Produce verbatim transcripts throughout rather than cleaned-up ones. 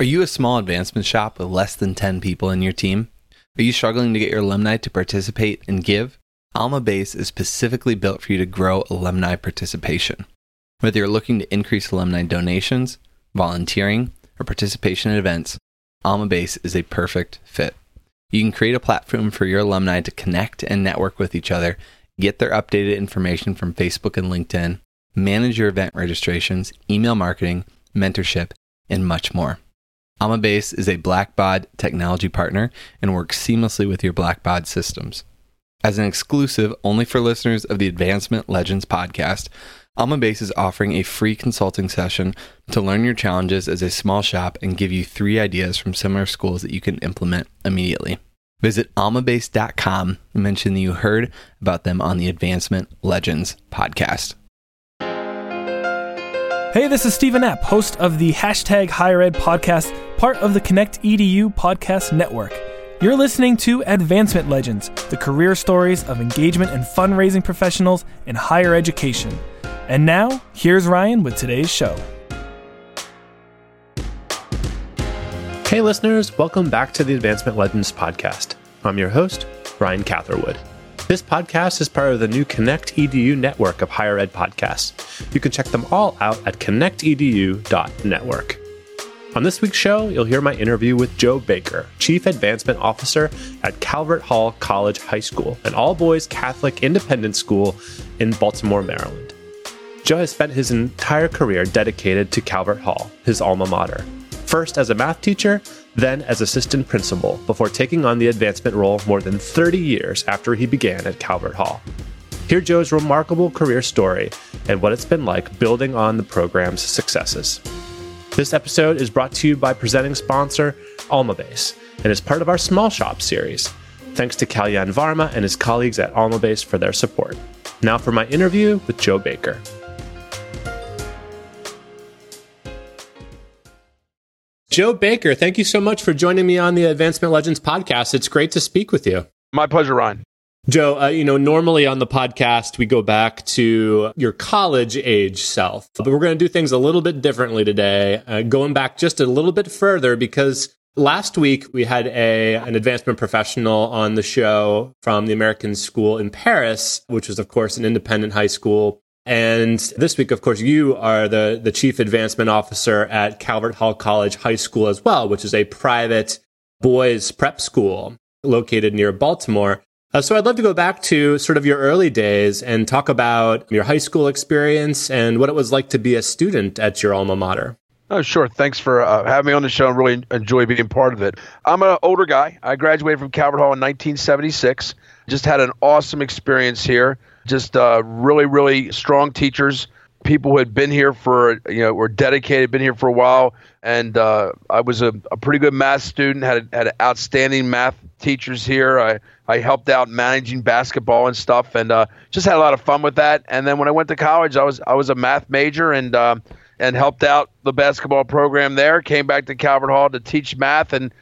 Are you a small advancement shop with less than ten people in your team? Are you struggling to get your alumni to participate and give? AlmaBase is specifically built for you to grow alumni participation. Whether you're looking to increase alumni donations, volunteering, or participation in events, AlmaBase is a perfect fit. You can create a platform for your alumni to connect and network with each other, get their updated information from Facebook and LinkedIn, manage your event registrations, email marketing, mentorship, and much more. AlmaBase is a Blackbaud technology partner and works seamlessly with your Blackbaud systems. As an exclusive only for listeners of the Advancement Legends podcast, AlmaBase is offering a free consulting session to learn your challenges as a small shop and give you three ideas from similar schools that you can implement immediately. Visit alma base dot com and mention that you heard about them on the Advancement Legends podcast. Hey, this is Stephen App, host of the Hashtag HigherEd Podcast, part of the ConnectEDU Podcast Network. You're listening to Advancement Legends, the career stories of engagement and fundraising professionals in higher education. And now, here's Ryan with today's show. Hey listeners, welcome back to the Advancement Legends podcast. I'm your host, Ryan Catherwood. This podcast is part of the new ConnectEDU network of higher ed podcasts. You can check them all out at connect e d u dot network. On this week's show, you'll hear my interview with Joe Baker, Chief Advancement Officer at Calvert Hall College High School, an all-boys Catholic independent school in Baltimore, Maryland. Joe has spent his entire career dedicated to Calvert Hall, his alma mater, first as a math teacher, then as assistant principal, before taking on the advancement role more than thirty years after he began at Calvert Hall. Hear Joe's remarkable career story and what it's been like building on the program's successes. This episode is brought to you by presenting sponsor AlmaBase and is part of our Small Shop series. Thanks to Kalyan Varma and his colleagues at AlmaBase for their support. Now for my interview with Joe Baker. Joe Baker, thank you so much for joining me on the Advancement Legends podcast. It's great to speak with you. My pleasure, Ryan. Joe, uh, you know, normally on the podcast, we go back to your college age self, but we're going to do things a little bit differently today, uh, going back just a little bit further, because last week we had a an advancement professional on the show from the American School in Paris, which was, of course, an independent high school. And this week, of course, you are the, the chief advancement officer at Calvert Hall College High School as well, which is a private boys prep school located near Baltimore. Uh, so I'd love to go back to sort of your early days and talk about your high school experience and what it was like to be a student at your alma mater. Oh, sure. Thanks for uh, having me on the show. I really enjoy being part of it. I'm an older guy. I graduated from Calvert Hall in nineteen seventy-six. Just had an awesome experience here. Just uh, really, really strong teachers, people who had been here for, you know, were dedicated, been here for a while. And uh, I was a, a pretty good math student, had had outstanding math teachers here. I, I helped out managing basketball and stuff, and uh, just had a lot of fun with that. And then when I went to college, I was I was a math major and uh, and helped out the basketball program there. Came back to Calvert Hall to teach math and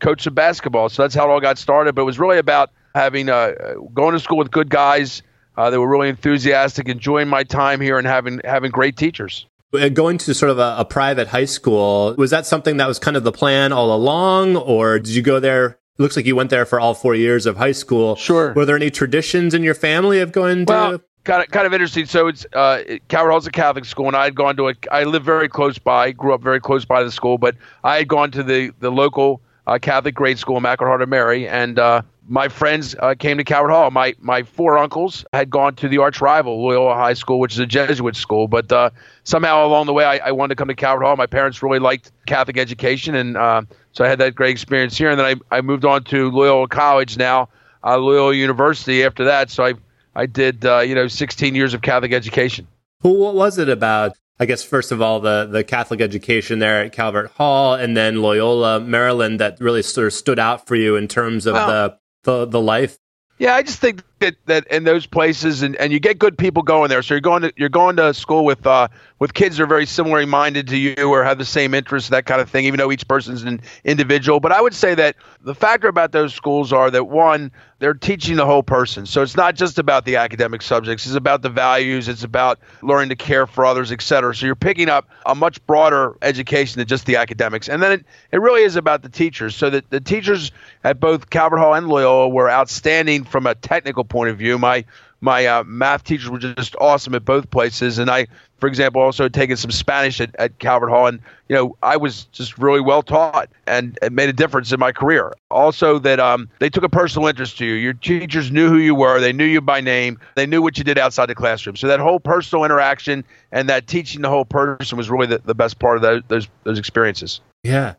coach some basketball. So that's how it all got started. But it was really about having uh, going to school with good guys. Uh, they were really enthusiastic, enjoying my time here and having having great teachers. Going to sort of a, a private high school, was that something that was kind of the plan all along, or did you go there? It looks like you went there for all four years of high school. Sure. Were there any traditions in your family of going to? Well, kind of, kind of interesting. So it's uh, Calvert Hall's a Catholic school, and I had gone to a, I lived very close by, grew up very close by the school, but I had gone to the, the local uh, Catholic grade school, Immaculate Heart of Mary, and uh my friends uh, came to Calvert Hall. My my four uncles had gone to the arch rival, Loyola High School, which is a Jesuit school. But uh, somehow along the way, I, I wanted to come to Calvert Hall. My parents really liked Catholic education, and uh, so I had that great experience here. And then I, I moved on to Loyola College now, uh, Loyola University after that. So I, I did, uh, you know, sixteen years of Catholic education. Well, what was it about, I guess, first of all, the, the Catholic education there at Calvert Hall and then Loyola, Maryland, that really sort of stood out for you in terms of well, the... The, the life? Yeah, I just think that, that in those places, and, and you get good people going there. So you're going to you're going to school with uh with kids that are very similarly minded to you or have the same interests, that kind of thing, even though each person's an individual. But I would say that the factor about those schools are that, one, they're teaching the whole person. So it's not just about the academic subjects. It's about the values. It's about learning to care for others, et cetera. So you're picking up a much broader education than just the academics. And then it, it really is about the teachers. So that the teachers at both Calvert Hall and Loyola were outstanding from a technical point of view. My my uh, math teachers were just awesome at both places. And I, for example, also had taken some Spanish at, at Calvert Hall. And, you know, I was just really well taught, and it made a difference in my career. Also that um, they took a personal interest to you. Your teachers knew who you were. They knew you by name. They knew what you did outside the classroom. So that whole personal interaction and that teaching the whole person was really the, the best part of those, those, those experiences. Yeah.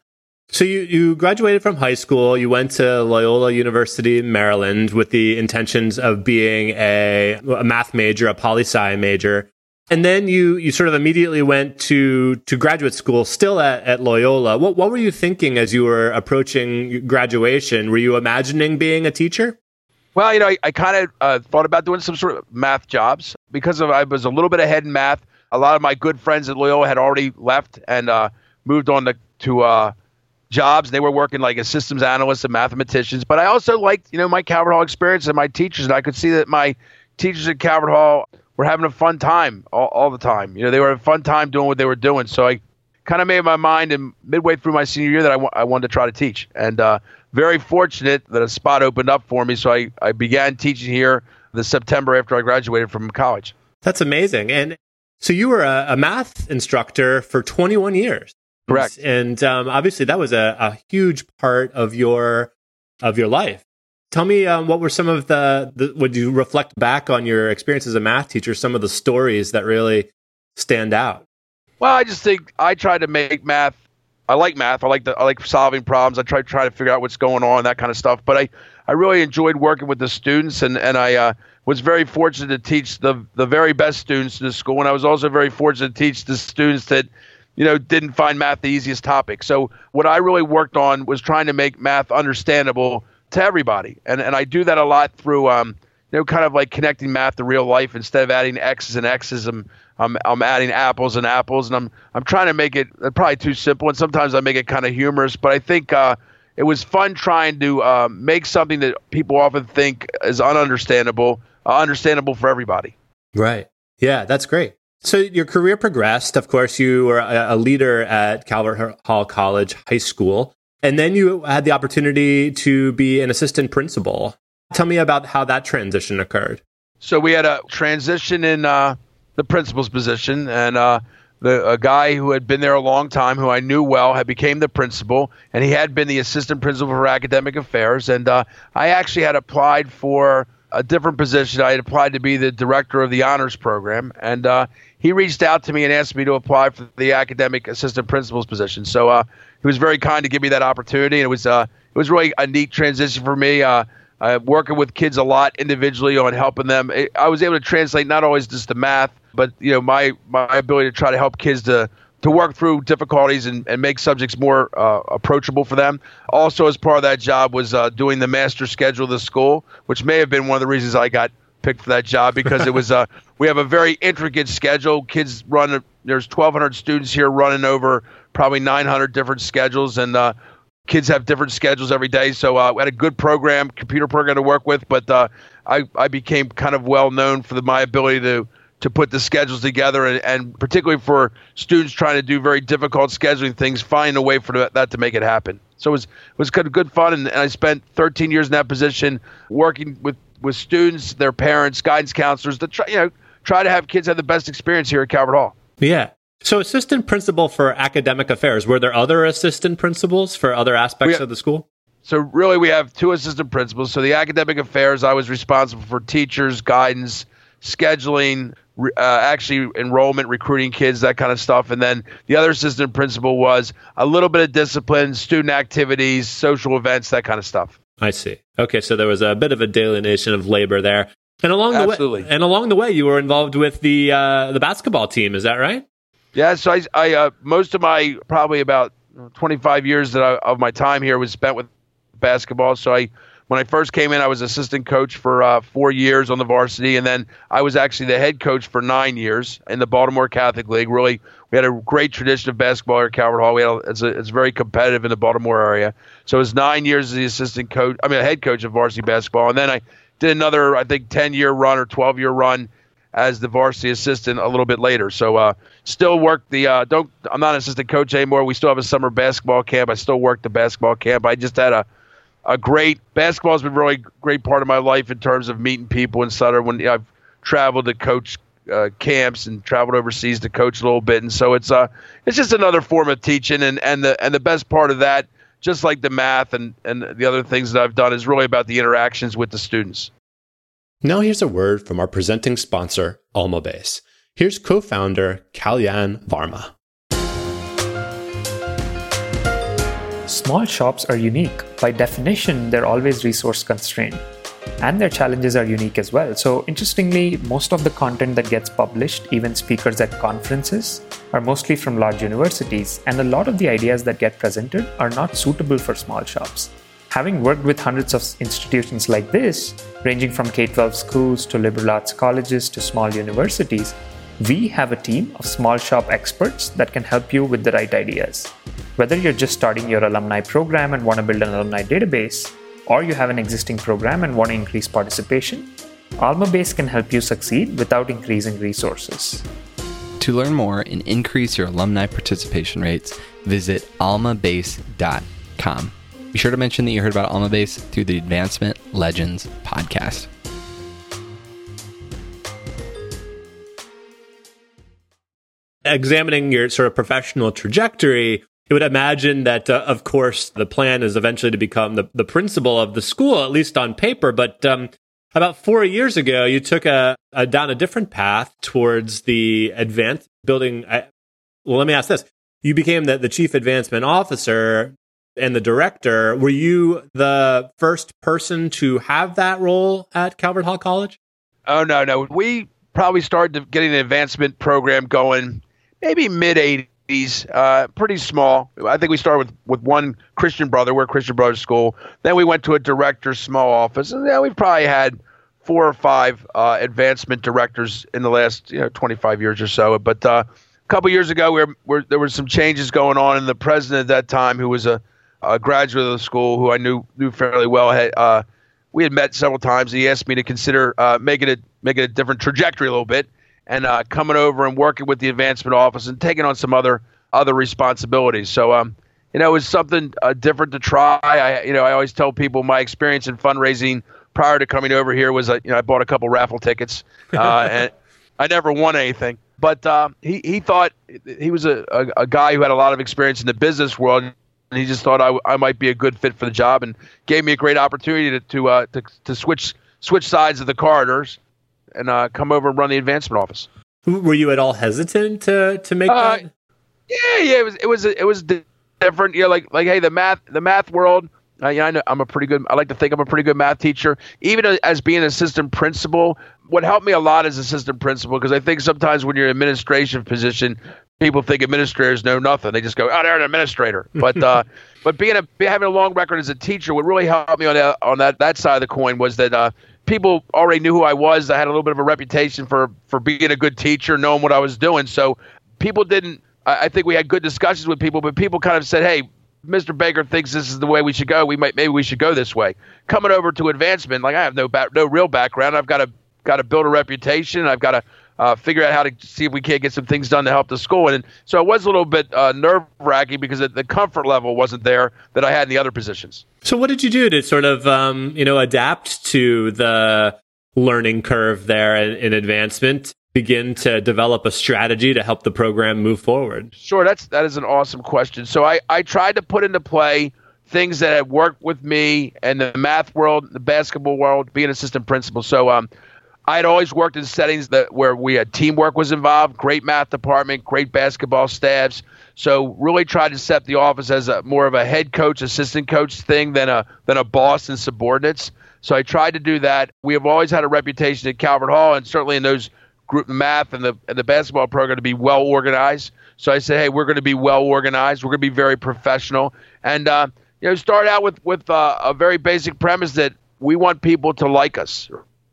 So you, you graduated from high school, you went to Loyola University Maryland with the intentions of being a, a math major, a poli-sci major. And then you, you sort of immediately went to, to graduate school, still at, at Loyola. What, what were you thinking as you were approaching graduation? Were you imagining being a teacher? Well, you know, I, I kind of uh, thought about doing some sort of math jobs because of, I was a little bit ahead in math. A lot of my good friends at Loyola had already left and uh, moved on to, to uh, jobs. They were working like as systems analysts and mathematicians. But I also liked, you know, my Calvert Hall experience and my teachers. And I could see that my teachers at Calvert Hall were having a fun time all, all the time. You know, they were having a fun time doing what they were doing. So I kind of made my mind in midway through my senior year that I, w- I wanted to try to teach. And uh, very fortunate that a spot opened up for me. So I, I began teaching here this September after I graduated from college. That's amazing. And so you were a, a math instructor for twenty-one years. Correct. And um, obviously that was a, a huge part of your of your life. Tell me, um, what were some of the, the, would you reflect back on your experience as a math teacher, some of the stories that really stand out? Well, I just think I tried to make math, I like math, I like the, I like solving problems, I try, try to figure out what's going on, that kind of stuff, but I, I really enjoyed working with the students, and, and I uh, was very fortunate to teach the, the very best students in the school, and I was also very fortunate to teach the students that, you know, didn't find math the easiest topic. So what I really worked on was trying to make math understandable to everybody. And and I do that a lot through, um, you know, kind of like connecting math to real life. Instead of adding X's and X's, I'm, I'm, I'm adding apples and apples. And I'm I'm trying to make it probably too simple. And sometimes I make it kind of humorous. But I think uh, it was fun trying to uh, make something that people often think is ununderstandable, uh, understandable for everybody. Right. Yeah, that's great. So your career progressed. Of course, you were a, a leader at Calvert Hall College High School. And then you had the opportunity to be an assistant principal. Tell me about how that transition occurred. So we had a transition in uh, the principal's position, and uh, the a guy who had been there a long time, who I knew well, had became the principal, and he had been the assistant principal for academic affairs. And uh, I actually had applied for a different position. I had applied to be the director of the honors program, and uh, he reached out to me and asked me to apply for the academic assistant principal's position. So uh, he was very kind to give me that opportunity, and it was uh, it was really a neat transition for me. Uh, uh, working with kids a lot individually on helping them, it, I was able to translate not always just the math, but you know my my ability to try to help kids to to work through difficulties and, and make subjects more uh, approachable for them. Also, as part of that job was uh, doing the master schedule of the school, which may have been one of the reasons I got picked for that job, because it was uh, we have a very intricate schedule. Kids run, there's twelve hundred students here running over probably nine hundred different schedules, and uh, kids have different schedules every day. So uh, we had a good program, computer program to work with, but uh, I, I became kind of well known for the, my ability to to put the schedules together, and, and particularly for students trying to do very difficult scheduling things, find a way for that to make it happen. So it was, it was good, good fun, and, and I spent thirteen years in that position working with, with students, their parents, guidance counselors, to try, you know, try to have kids have the best experience here at Calvert Hall. Yeah. So assistant principal for academic affairs, were there other assistant principals for other aspects have, of the school? So really we have two assistant principals. So the academic affairs, I was responsible for teachers, guidance, scheduling, Uh, actually enrollment, recruiting kids, that kind of stuff. And then the other assistant principal was a little bit of discipline, student activities, social events, that kind of stuff. I see. Okay, so there was a bit of a delineation of labor there. And along the Absolutely. way, and along the way, you were involved with the uh, the basketball team. Is that right? Yeah. So I, I uh, most of my probably about twenty-five years that I, of my time here was spent with basketball. So I When I first came in, I was assistant coach for uh, four years on the varsity, and then I was actually the head coach for nine years in the Baltimore Catholic League. Really, we had a great tradition of basketball at Calvert Hall. We had a, it's, a, it's very competitive in the Baltimore area. So it was nine years as the assistant coach, I mean, head coach of varsity basketball, and then I did another, I think, ten-year run or twelve-year run as the varsity assistant a little bit later. So uh, still work the uh, don't. I'm not an assistant coach anymore. We still have a summer basketball camp. I still work the basketball camp. I just had a. A great basketball has been a really great part of my life in terms of meeting people and such. When I've traveled to coach uh, camps and traveled overseas to coach a little bit, and so it's uh it's just another form of teaching. And, and the and the best part of that, just like the math and, and the other things that I've done, is really about the interactions with the students. Now here's a word from our presenting sponsor, AlmaBase. Here's co-founder Kalyan Varma. Small shops are unique. By definition, they're always resource constrained. And their challenges are unique as well. So interestingly, most of the content that gets published, even speakers at conferences, are mostly from large universities. And a lot of the ideas that get presented are not suitable for small shops. Having worked with hundreds of institutions like this, ranging from K twelve schools to liberal arts colleges to small universities, we have a team of small shop experts that can help you with the right ideas. Whether you're just starting your alumni program and want to build an alumni database, or you have an existing program and want to increase participation, AlmaBase can help you succeed without increasing resources. To learn more and increase your alumni participation rates, visit alma base dot com. Be sure to mention that you heard about AlmaBase through the Advancement Legends podcast. Examining your sort of professional trajectory, it would imagine that, uh, of course, the plan is eventually to become the, the principal of the school, at least on paper. But um, about four years ago, you took a, a down a different path towards the advanced building. I, well, let me ask this. You became the, the chief advancement officer and the director. Were you the first person to have that role at Calvert Hall College? Oh, no, no. We probably started getting an advancement program going maybe mid-eighties. Uh, pretty small. I think we started with, with one Christian brother. We're a Christian Brothers school. Then we went to a director's small office. And now we've probably had four or five uh, advancement directors in the last you know twenty-five years or so. But uh, a couple years ago, we were, we're, there were some changes going on. And the president at that time, who was a, a graduate of the school, who I knew knew fairly well, had, uh, we had met several times. And he asked me to consider uh, making, it, making a different trajectory a little bit. And uh, coming over and working with the advancement office and taking on some other other responsibilities. So, um, you know, it was something uh, different to try. I, you know, I always tell people my experience in fundraising prior to coming over here was, uh, you know, I bought a couple raffle tickets, uh, and I never won anything. But uh, he he thought he was a, a, a guy who had a lot of experience in the business world, and he just thought I, I might be a good fit for the job, and gave me a great opportunity to to uh, to, to switch switch sides of the corridors. And uh, come over and run the advancement office. Were you at all hesitant to to make uh, that? Yeah, yeah, it was it was it was different. You know, like like hey, the math the math world. Uh, yeah, I know I'm a pretty good. I like to think I'm a pretty good math teacher. Even as being an assistant principal, what helped me a lot as assistant principal, because I think sometimes when you're in an administration position, people think administrators know nothing. They just go, oh, they're an administrator. But uh, but being a having a long record as a teacher, what really helped me on that on that, that side of the coin was that. Uh, People already knew who I was. I had a little bit of a reputation for, for being a good teacher, knowing what I was doing. So people didn't – I think we had good discussions with people, but people kind of said, hey, Mister Baker thinks this is the way we should go. We might Maybe we should go this way. Coming over to advancement, like I have no ba- no real background. I've got to got to build a reputation. I've got to uh, figure out how to see if we can't get some things done to help the school. And so it was a little bit uh, nerve-wracking because the comfort level wasn't there that I had in the other positions. So what did you do to sort of, um, you know, adapt to the learning curve there in, in advancement, begin to develop a strategy to help the program move forward? Sure. That's, that is an awesome question. So I, I tried to put into play things that had worked with me and the math world, the basketball world, being assistant principal. So um, I had always worked in settings that where we had teamwork was involved, great math department, great basketball staffs. So really tried to set the office as a, more of a head coach, assistant coach thing than a than a boss and subordinates. So I tried to do that. We have always had a reputation at Calvert Hall and certainly in those group math and the and the basketball program to be well organized. So I said, hey, we're going to be well organized. We're going to be very professional. And uh, you know, start out with, with uh, a very basic premise that we want people to like us,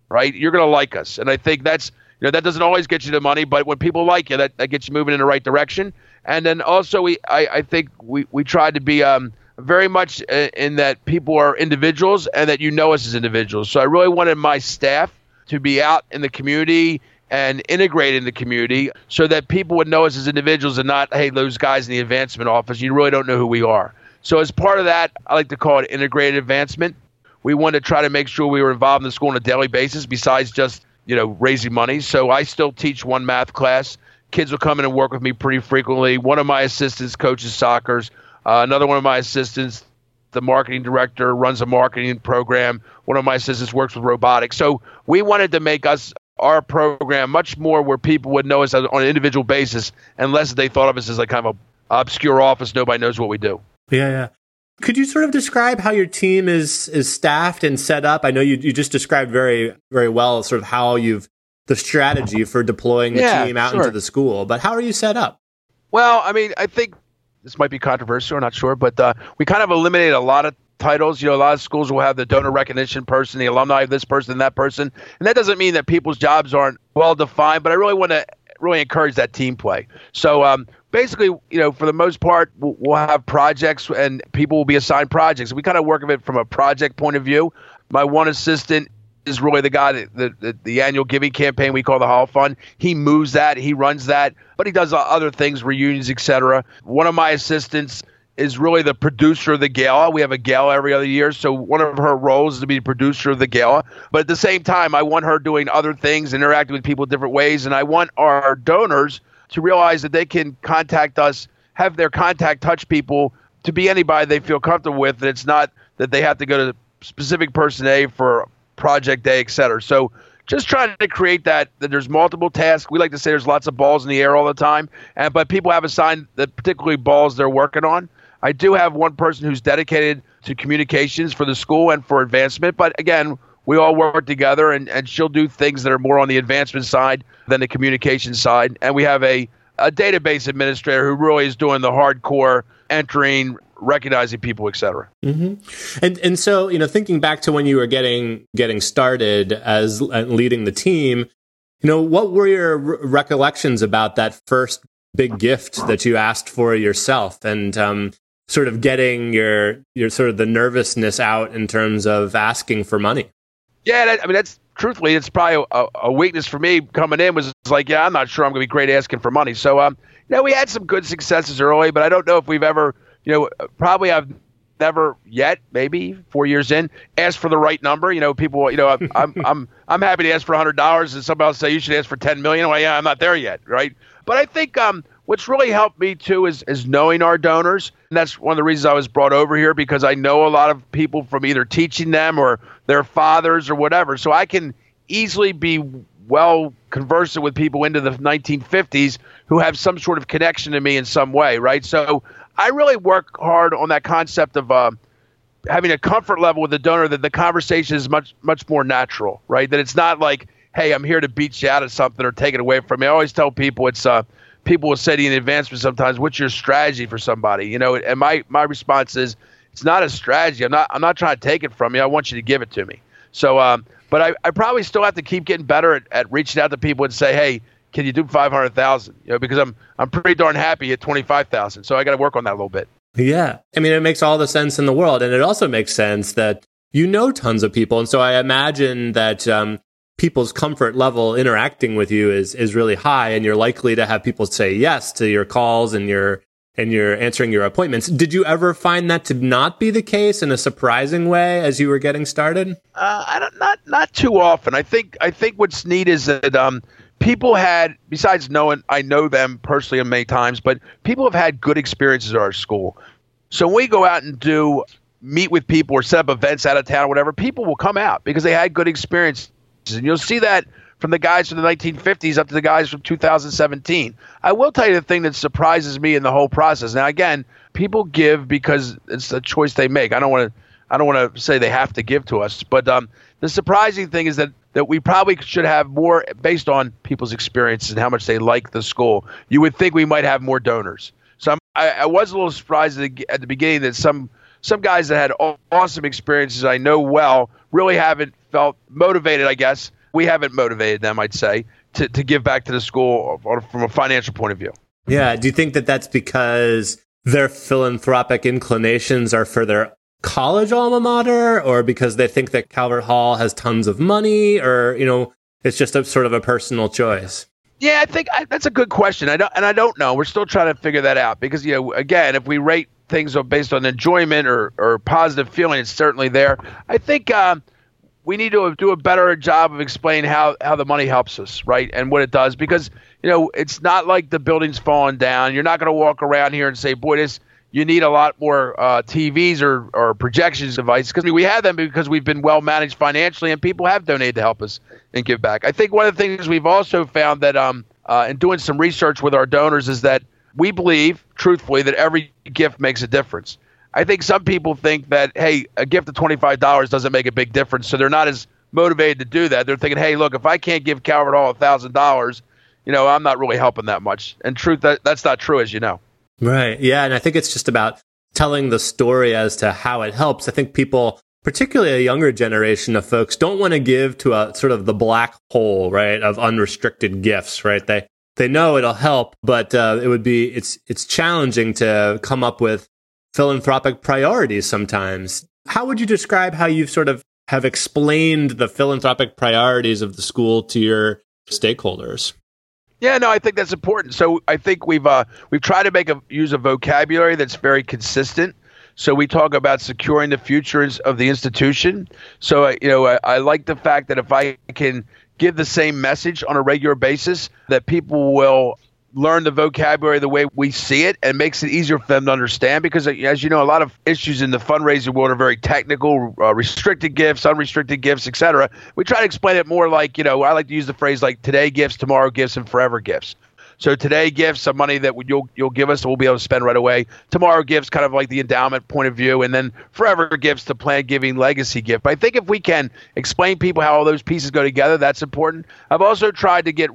right? You're going to like us. And I think that's, you know, that doesn't always get you the money, but when people like you, that, that gets you moving in the right direction. And then also we, I, I think we, we tried to be um, very much in that people are individuals and that you know us as individuals. So I really wanted my staff to be out in the community and integrate in the community so that people would know us as individuals and not, hey, those guys in the advancement office, you really don't know who we are. So as part of that, I like to call it integrated advancement. We wanted to try to make sure we were involved in the school on a daily basis besides just, you know, raising money. So I still teach one math class. Kids will come in and work with me pretty frequently. One of my assistants coaches soccer. Uh, another one of my assistants, the marketing director, runs a marketing program. One of my assistants works with robotics. So we wanted to make us our program much more where people would know us on an individual basis, unless they thought of us as like kind of a obscure office. Nobody knows what we do. Yeah, yeah. Could you sort of describe how your team is is staffed and set up? I know you you just described very, very well sort of how you've the strategy for deploying the yeah, team out sure. into the school, but how are you set up? Well, I mean, I think this might be controversial, I'm not sure, but uh, we kind of eliminate a lot of titles. You know, a lot of schools will have the donor recognition person, the alumni of this person, that person. And that doesn't mean that people's jobs aren't well-defined, but I really want to really encourage that team play. So um, basically, you know, for the most part, we'll, we'll have projects and people will be assigned projects. We kind of work of it from a project point of view. My one assistant is really the guy that the, the, the annual giving campaign we call the Hall of Fund. He moves that, he runs that, but he does other things, reunions, et cetera. One of my assistants is really the producer of the gala. We have a gala every other year, so one of her roles is to be the producer of the gala. But at the same time, I want her doing other things, interacting with people in different ways, and I want our donors to realize that they can contact us, have their contact touch people to be anybody they feel comfortable with, and it's not that they have to go to specific person A for project A, et cetera. So just trying to create that, that there's multiple tasks. We like to say there's lots of balls in the air all the time, and but people have assigned the particularly balls they're working on. I do have one person who's dedicated to communications for the school and for advancement, but again, we all work together, and, and she'll do things that are more on the advancement side than the communication side. And we have a, a database administrator who really is doing the hardcore entering, recognizing people, et cetera. Mm-hmm. And and so, you know, thinking back to when you were getting getting started as uh, leading the team, you know, what were your re- recollections about that first big gift that you asked for yourself, and um, sort of getting your your sort of the nervousness out in terms of asking for money? Yeah, that, I mean, that's truthfully, it's probably a, a weakness for me coming in was like, yeah, I'm not sure I'm going to be great asking for money. So, um, you know, we had some good successes early, but I don't know if we've ever. You know, probably I've never yet, maybe four years in, asked for the right number. You know, people, you know, I'm I'm, I'm I'm happy to ask for one hundred dollars and somebody else say you should ask for ten million dollars. Well, yeah, I'm not there yet, right? But I think um, what's really helped me too is is knowing our donors. And that's one of the reasons I was brought over here, because I know a lot of people from either teaching them or their fathers or whatever. So I can easily be well conversant with people into the nineteen fifties who have some sort of connection to me in some way, right? So I really work hard on that concept of uh, having a comfort level with the donor that the conversation is much, much more natural, right? That it's not like, hey, I'm here to beat you out of something or take it away from me. I always tell people it's uh, people will say to you in advancement sometimes, what's your strategy for somebody? You know, and my, my response is it's not a strategy. I'm not I'm not trying to take it from you. I want you to give it to me. So, um, but I, I probably still have to keep getting better at, at reaching out to people and say, hey, can you do five hundred thousand? You know, because I'm I'm pretty darn happy at twenty-five thousand. So I got to work on that a little bit. Yeah. I mean, it makes all the sense in the world. And it also makes sense that you know tons of people. And so I imagine that um, people's comfort level interacting with you is is really high. And you're likely to have people say yes to your calls and your and your answering your appointments. Did you ever find that to not be the case in a surprising way as you were getting started? Uh, I don't, not not too often. I think I think what's neat is that um, people had, besides knowing, I know them personally many times, but people have had good experiences at our school. So when we go out and do meet with people or set up events out of town or whatever, people will come out because they had good experiences. And you'll see that from the guys from the nineteen fifties up to the guys from two thousand seventeen. I will tell you the thing that surprises me in the whole process. Now, again, people give because it's a choice they make. I don't want to I don't want to say they have to give to us, but um, the surprising thing is that that we probably should have more based on people's experiences and how much they like the school. You would think we might have more donors. So I'm, I, I was a little surprised at the, at the beginning that some some guys that had awesome experiences I know well really haven't felt motivated, I guess. We haven't motivated them, I'd say, to, to give back to the school from a financial point of view. Yeah. Do you think that that's because their philanthropic inclinations are for their college alma mater, or because they think that Calvert Hall has tons of money, or, you know, it's just a sort of a personal choice? Yeah, I think I, that's a good question. I don't, and I don't know. We're still trying to figure that out because, you know, again, if we rate things based on enjoyment or, or positive feeling, it's certainly there. I think um, we need to do a better job of explaining how, how the money helps us, right, and what it does, because, you know, it's not like the building's falling down. You're not going to walk around here and say, boy, this – you need a lot more uh, T Vs or, or projections devices, because we have them because we've been well managed financially and people have donated to help us and give back. I think one of the things we've also found that um, uh, in doing some research with our donors is that we believe, truthfully, that every gift makes a difference. I think some people think that, hey, a gift of twenty-five dollars doesn't make a big difference, so they're not as motivated to do that. They're thinking, hey, look, if I can't give Calvert Hall one thousand dollars, you know, I'm not really helping that much. And truth, that, that's not true, as you know. Right. Yeah. And I think it's just about telling the story as to how it helps. I think people, particularly a younger generation of folks, don't want to give to a sort of the black hole, right, of unrestricted gifts, right? They, they know it'll help, but uh, it would be, it's, it's challenging to come up with philanthropic priorities sometimes. How would you describe how you've sort of have explained the philanthropic priorities of the school to your stakeholders? Yeah, no, I think that's important. So I think we've uh, we've tried to make a use a vocabulary that's very consistent. So we talk about securing the futures of the institution. So uh, you know, I, I like the fact that if I can give the same message on a regular basis, that people will learn the vocabulary the way we see it, and makes it easier for them to understand. Because as you know, a lot of issues in the fundraising world are very technical, uh, restricted gifts, unrestricted gifts, et cetera. We try to explain it more like, you know, I like to use the phrase like today gifts, tomorrow gifts, and forever gifts. So today gifts, some money that you'll you'll give us that we'll be able to spend right away. Tomorrow gifts, kind of like the endowment point of view. And then forever gifts, the planned giving legacy gift. But I think if we can explain people how all those pieces go together, that's important. I've also tried to get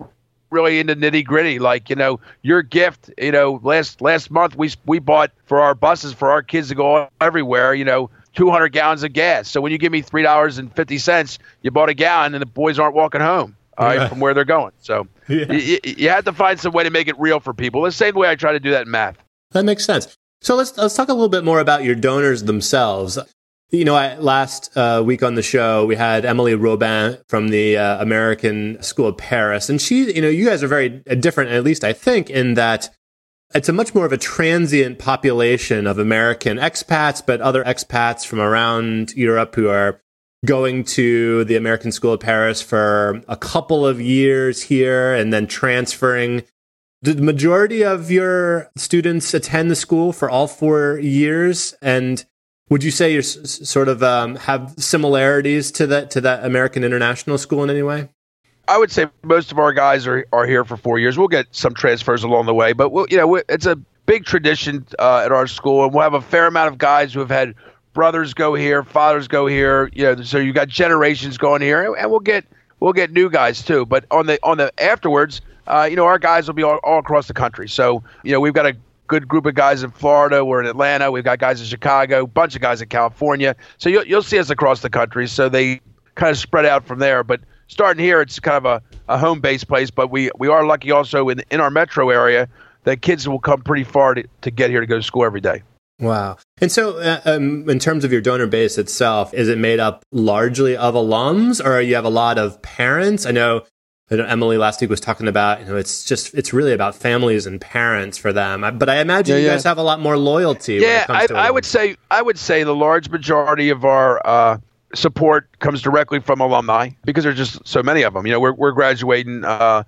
really into nitty gritty, like, you know, your gift, you know, last last month we we bought for our buses for our kids to go everywhere, you know, two hundred gallons of gas. So when you give me three dollars and fifty cents, you bought a gallon and the boys aren't walking home all right, yeah. from where they're going. So yeah. y- y- you have to find some way to make it real for people. The same way I try to do that in math. That makes sense. So let's let's talk a little bit more about your donors themselves. You know, I, last uh, week on the show, we had Emily Robin from the uh, American School in Paris. And she, you know, you guys are very different, at least I think, in that it's a much more of a transient population of American expats, but other expats from around Europe who are going to the American School in Paris for a couple of years here and then transferring. Did the majority of your students attend the school for all four years? And would you say you s- sort of um, have similarities to that to that American International School in any way? I would say most of our guys are, are here for four years. We'll get some transfers along the way, but we'll, you know, it's a big tradition uh, at our school, and we'll have a fair amount of guys who have had brothers go here, fathers go here. You know, so you got generations going here, and we'll get we'll get new guys too. But on the on the afterwards, uh, you know, our guys will be all, all across the country. So you know, we've got a good group of guys in Florida. We're in Atlanta. We've got guys in Chicago, bunch of guys in California. So you'll, you'll see us across the country. So they kind of spread out from there. But starting here, it's kind of a, a home-based place. But we, we are lucky also in, in our metro area that kids will come pretty far to, to get here to go to school every day. Wow. And so uh, um, in terms of your donor base itself, is it made up largely of alums, or you have a lot of parents? I know I know Emily last week was talking about, you know, it's just, it's really about families and parents for them. I, but I imagine yeah, you yeah. guys have a lot more loyalty. Yeah, when it comes I, to I would say, I would say the large majority of our uh, support comes directly from alumni, because there's just so many of them. You know, we're, we're graduating uh,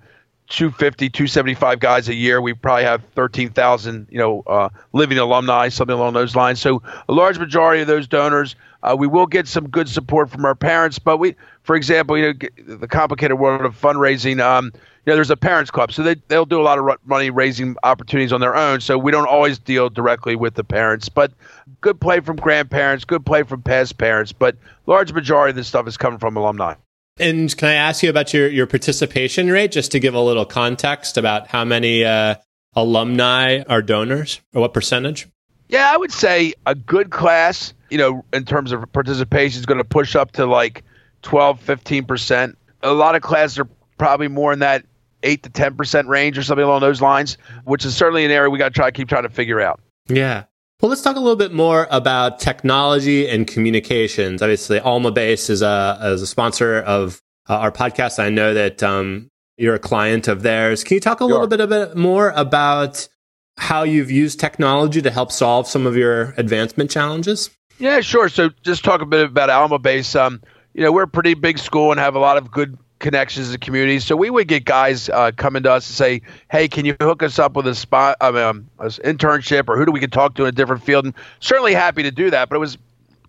two fifty, two seventy-five guys a year. We probably have thirteen thousand, you know, uh, living alumni, something along those lines. So a large majority of those donors, uh, we will get some good support from our parents, but we, for example, you know, the complicated world of fundraising, um, you know, there's a parents club, so they, they'll do a lot of money raising opportunities on their own. So we don't always deal directly with the parents, but good play from grandparents, good play from past parents, but large majority of this stuff is coming from alumni. And can I ask you about your, your participation rate, just to give a little context about how many uh, alumni are donors, or what percentage? Yeah, I would say a good class, you know, in terms of participation is going to push up to like twelve, fifteen percent. A lot of classes are probably more in that eight to ten percent range or something along those lines, which is certainly an area we got to try to keep trying to figure out. Yeah. Well, let's talk a little bit more about technology and communications. Obviously, AlmaBase is a, is a sponsor of uh, our podcast. I know that um, you're a client of theirs. Can you talk a sure. little bit, a bit more about how you've used technology to help solve some of your advancement challenges? Yeah, sure. So just talk a bit about AlmaBase. Um, you know, we're a pretty big school and have a lot of good connections to the community. So we would get guys uh, coming to us and say, hey, can you hook us up with a spot, um, um, an internship, or who do we can talk to in a different field? And certainly happy to do that, but it was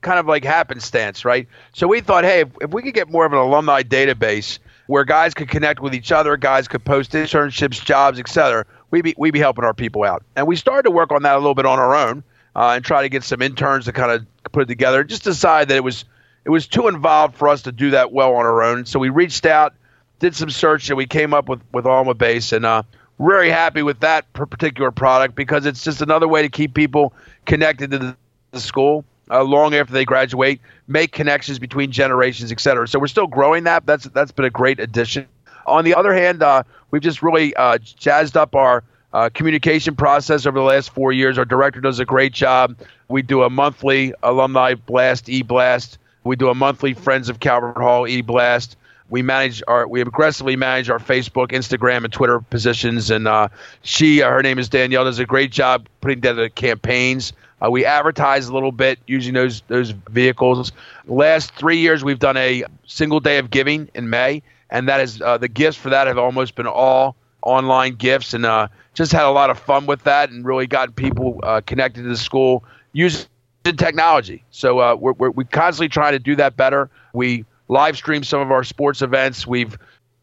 kind of like happenstance, right? So we thought, hey, if, if we could get more of an alumni database where guys could connect with each other, guys could post internships, jobs, et cetera, we'd be, we'd be helping our people out. And we started to work on that a little bit on our own uh, and try to get some interns to kind of put it together, just decide that it was It was too involved for us to do that well on our own. So we reached out, did some search, and we came up with, with AlmaBase. And uh, we're very happy with that particular product because it's just another way to keep people connected to the, the school uh, long after they graduate, make connections between generations, et cetera. So we're still growing that. That's That's been a great addition. On the other hand, uh, we've just really uh, jazzed up our Uh, communication process over the last four years. Our director does a great job. We do a monthly alumni blast, e-blast. We do a monthly Friends of Calvert Hall e-blast. We manage our, we aggressively manage our Facebook, Instagram, and Twitter positions. And uh, she, uh, her name is Danielle, does a great job putting together campaigns. Uh, we advertise a little bit using those those vehicles. Last three years, we've done a single day of giving in May, and that is uh, the gifts for that have almost been all online gifts, and uh, just had a lot of fun with that, and really gotten people uh, connected to the school using technology. So uh, we're, we're, we're constantly trying to do that better. We live stream some of our sports events. We've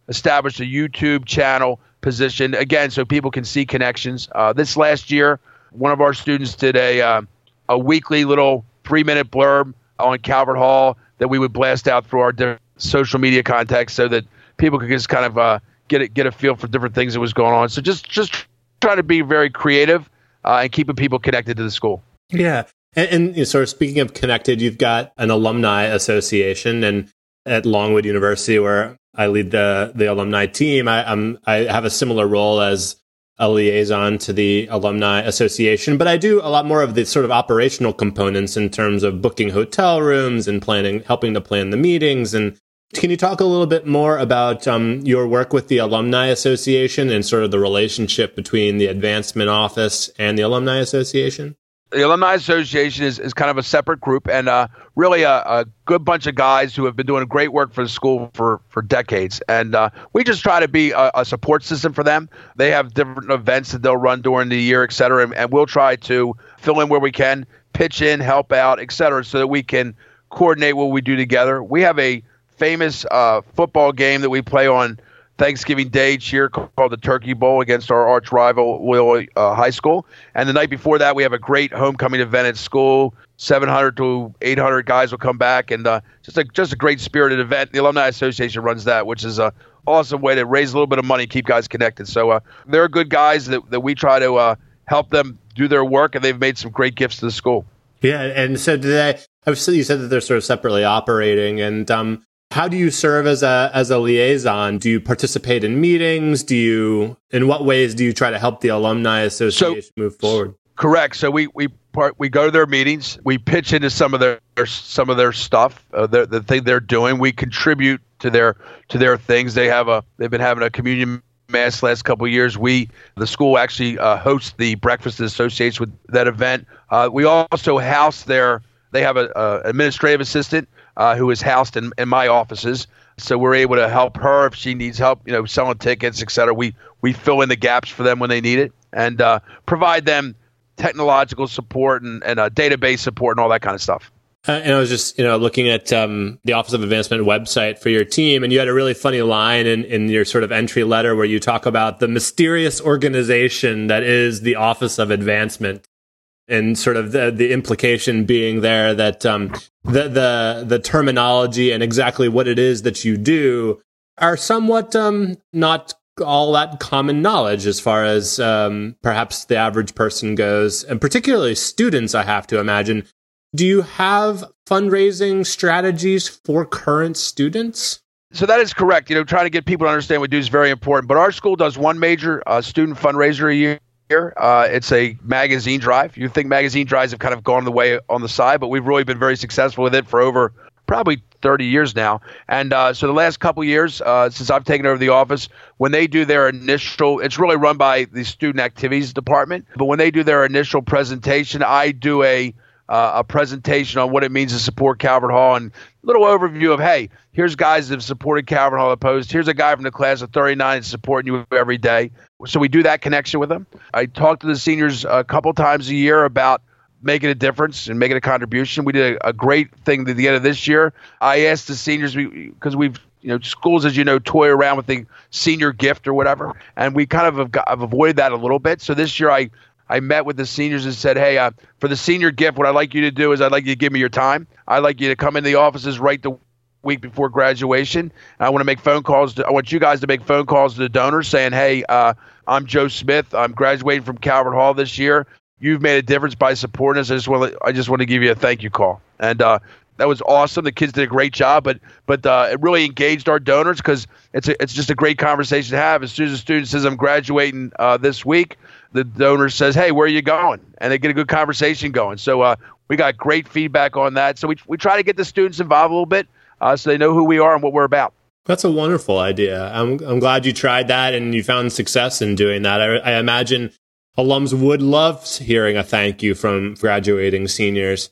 established a YouTube channel position, again, so people can see connections. Uh, this last year, one of our students did a, uh, a weekly little three-minute blurb on Calvert Hall that we would blast out through our different social media contacts so that people could just kind of uh, get, a, get a feel for different things that was going on. So just, just trying to be very creative uh, and keeping people connected to the school. Yeah. And, and you know, sort of speaking of connected, you've got an alumni association, and at Longwood University, where I lead the the alumni team, I, I'm I have a similar role as a liaison to the alumni association. But I do a lot more of the sort of operational components in terms of booking hotel rooms and planning, helping to plan the meetings. And can you talk a little bit more about um, your work with the alumni association and sort of the relationship between the advancement office and the alumni association? The Alumni Association is, is kind of a separate group, and uh, really a, a good bunch of guys who have been doing great work for the school for, for decades. And uh, we just try to be a, a support system for them. They have different events that they'll run during the year, et cetera, and, and we'll try to fill in where we can, pitch in, help out, et cetera, so that we can coordinate what we do together. We have a famous uh, football game that we play on Thanksgiving Day each year called the Turkey Bowl against our arch rival Willow uh, High School. And the night before that, we have a great homecoming event at school. seven hundred to eight hundred guys will come back, and uh, just a just a great spirited event. The Alumni Association runs that, which is a awesome way to raise a little bit of money, keep guys connected. So uh, they're good guys that, that we try to uh, help them do their work, and they've made some great gifts to the school. Yeah, and so today, obviously you said that they're sort of separately operating, and um. How do you serve as a as a liaison? Do you participate in meetings? Do you, in what ways do you try to help the alumni association so, move forward? Correct. So we we part, we go to their meetings. We pitch into some of their some of their stuff, uh, the, the thing they're doing. We contribute to their to their things. They have a they've been having a communion mass the last couple of years. We the school actually uh, hosts the breakfast that associates with that event. Uh, we also house their. They have a, a administrative assistant. Uh, who is housed in, in my offices. So we're able to help her if she needs help, you know, selling tickets, et cetera. We, we fill in the gaps for them when they need it, and uh, provide them technological support and, and uh, database support and all that kind of stuff. Uh, and I was just, you know, looking at um, the Office of Advancement website for your team, and you had a really funny line in, in your sort of entry letter where you talk about the mysterious organization that is the Office of Advancement. And sort of the, the implication being there that um, the, the the terminology and exactly what it is that you do are somewhat um, not all that common knowledge as far as um, perhaps the average person goes, and particularly students, I have to imagine. Do you have fundraising strategies for current students? So that is correct. You know, trying to get people to understand what we do is very important. But our school does one major uh, student fundraiser a year. Uh, it's a magazine drive. You think magazine drives have kind of gone the way on the side, but we've really been very successful with it for over probably thirty years now. And uh, so the last couple years, uh, since I've taken over the office, when they do their initial, it's really run by the student activities department. But when they do their initial presentation, I do a Uh, a presentation on what it means to support Calvert Hall, and a little overview of, hey, here's guys that have supported Calvert Hall opposed. Here's a guy from the class of thirty-nine that's supporting you every day. So we do that connection with them. I talk to the seniors a couple times a year about making a difference and making a contribution. We did a, a great thing at the end of this year. I asked the seniors, because we, we've, you know, schools, as you know, toy around with the senior gift or whatever, and we kind of have, got, have avoided that a little bit. So this year I I met with the seniors and said, hey, uh, for the senior gift, what I'd like you to do is I'd like you to give me your time. I'd like you to come into the offices right the week before graduation. I want to make phone calls. To, I want you guys to make phone calls to the donors saying, hey, uh, I'm Joe Smith. I'm graduating from Calvert Hall this year. You've made a difference by supporting us. I just want to, I just want to give you a thank you call. And uh, that was awesome. The kids did a great job, but but uh, it really engaged our donors because it's a, it's just a great conversation to have. As soon as a student says, I'm graduating uh, this week, the donor says, hey, where are you going? And they get a good conversation going. So uh, we got great feedback on that. So we we try to get the students involved a little bit uh, so they know who we are and what we're about. That's a wonderful idea. I'm I'm glad you tried that and you found success in doing that. I, I imagine alums would love hearing a thank you from graduating seniors.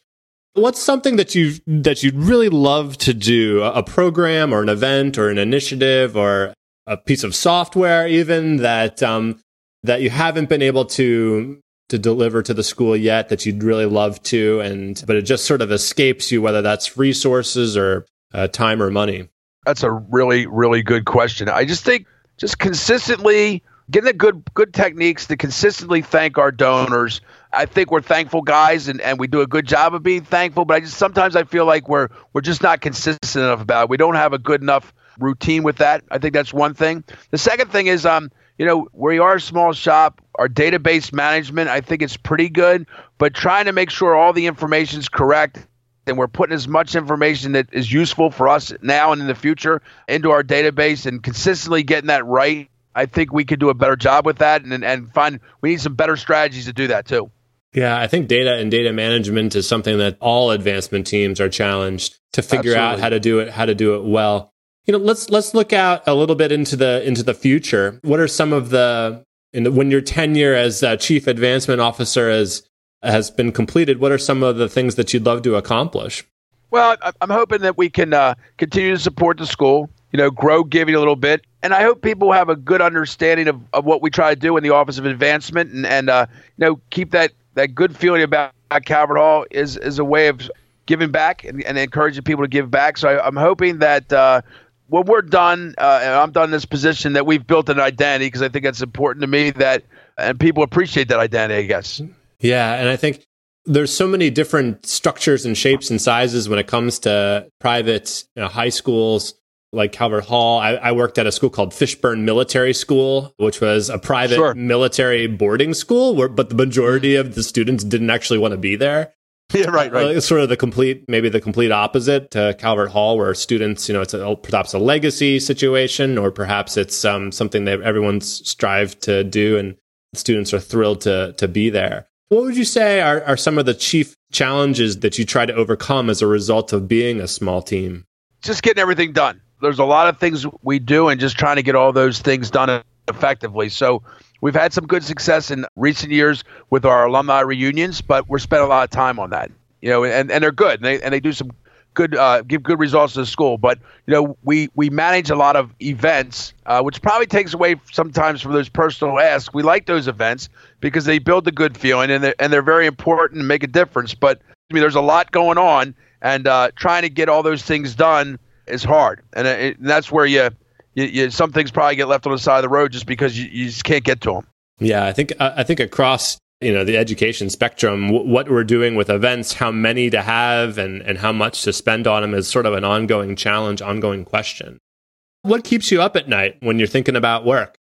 What's something that you that you'd really love to do, a, a program or an event or an initiative or a piece of software even that um, that you haven't been able to to deliver to the school yet that you'd really love to, and but it just sort of escapes you, whether that's resources or uh, time or money? That's a really, really good question. I just think just consistently getting the good good techniques to consistently thank our donors. I think we're thankful guys, and, and we do a good job of being thankful, but I just sometimes I feel like we're we're just not consistent enough about it. We don't have a good enough routine with that. I think that's one thing. The second thing is um you know, we are a small shop. Our database management, I think it's pretty good, but trying to make sure all the information is correct and we're putting as much information that is useful for us now and in the future into our database and consistently getting that right. I think we could do a better job with that, and and find we need some better strategies to do that too. Yeah, I think data and data management is something that all advancement teams are challenged to figure Absolutely. out how to do it, how to do it well. You know, let's let's look out a little bit into the into the future. What are some of the, in the when your tenure as uh, chief advancement officer has has been completed? What are some of the things that you'd love to accomplish? Well, I'm hoping that we can uh, continue to support the school, you know, grow giving a little bit, and I hope people have a good understanding of, of what we try to do in the Office of Advancement, and and uh, you know, keep that that good feeling about Calvert Hall is is a way of giving back and, and encouraging people to give back. So I, I'm hoping that. Uh, When we're done, uh, and I'm done in this position, that we've built an identity, because I think that's important to me, that and people appreciate that identity, I guess. Yeah, and I think there's so many different structures and shapes and sizes when it comes to private, you know, high schools like Calvert Hall. I, I worked at a school called Fishburne Military School, which was a private sure. military boarding school, where, but the majority of the students didn't actually want to be there. Yeah, right, right. It's sort of the complete, maybe the complete opposite to Calvert Hall, where students, you know, it's a, perhaps a legacy situation, or perhaps it's um, something that everyone's strived to do, and students are thrilled to to be there. What would you say are, are some of the chief challenges that you try to overcome as a result of being a small team? Just getting everything done. There's a lot of things we do, and just trying to get all those things done effectively. So we've had some good success in recent years with our alumni reunions, but we're spending a lot of time on that, you know, and, and they're good. And they, and they do some good, uh, give good results to the school. But, you know, we, we manage a lot of events, uh, which probably takes away sometimes from those personal asks. We like those events because they build the good feeling, and they're, and they're very important and make a difference. But I mean, there's a lot going on, and uh, trying to get all those things done is hard. And, uh, it, and that's where you... You, you, some things probably get left on the side of the road just because you, you just can't get to them. Yeah, I think I think across, you know, the education spectrum, w- what we're doing with events, how many to have, and, and how much to spend on them is sort of an ongoing challenge, ongoing question. What keeps you up at night when you're thinking about work?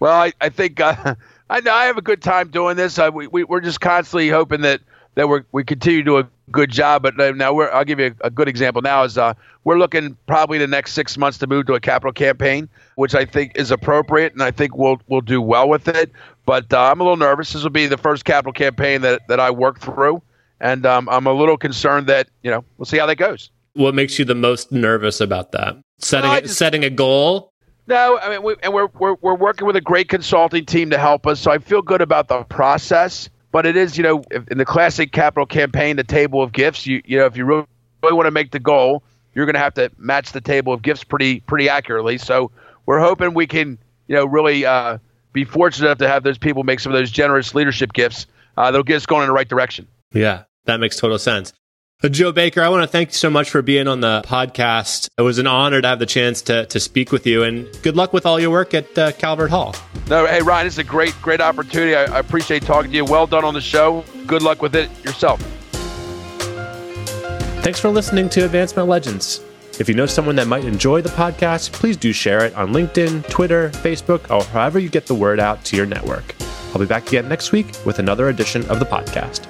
Well, I, I think uh, I I have a good time doing this. I, we, we, we're just constantly hoping that, that we we continue to do a good job. But now we're, I'll give you a, a good example now is uh, we're looking probably the next six months to move to a capital campaign, which I think is appropriate. And I think we'll we'll do well with it. But uh, I'm a little nervous. This will be the first capital campaign that, that I work through. And um, I'm a little concerned that, you know, we'll see how that goes. What makes you the most nervous about that? Setting no, just, setting a goal? No, I mean, we, and we're, we're we're working with a great consulting team to help us, so I feel good about the process. But it is, you know, in the classic capital campaign, the table of gifts. You you know, if you really, really want to make the goal, you're going to have to match the table of gifts pretty pretty accurately. So we're hoping we can, you know, really uh, be fortunate enough to have those people make some of those generous leadership gifts uh, that'll get us going in the right direction. Yeah, that makes total sense. Joe Baker, I want to thank you so much for being on the podcast. It was an honor to have the chance to to speak with you, and good luck with all your work at uh, Calvert Hall. No, hey, Ryan, it's a great, great opportunity. I, I appreciate talking to you. Well done on the show. Good luck with it yourself. Thanks for listening to Advancement Legends. If you know someone that might enjoy the podcast, please do share it on LinkedIn, Twitter, Facebook, or however you get the word out to your network. I'll be back again next week with another edition of the podcast.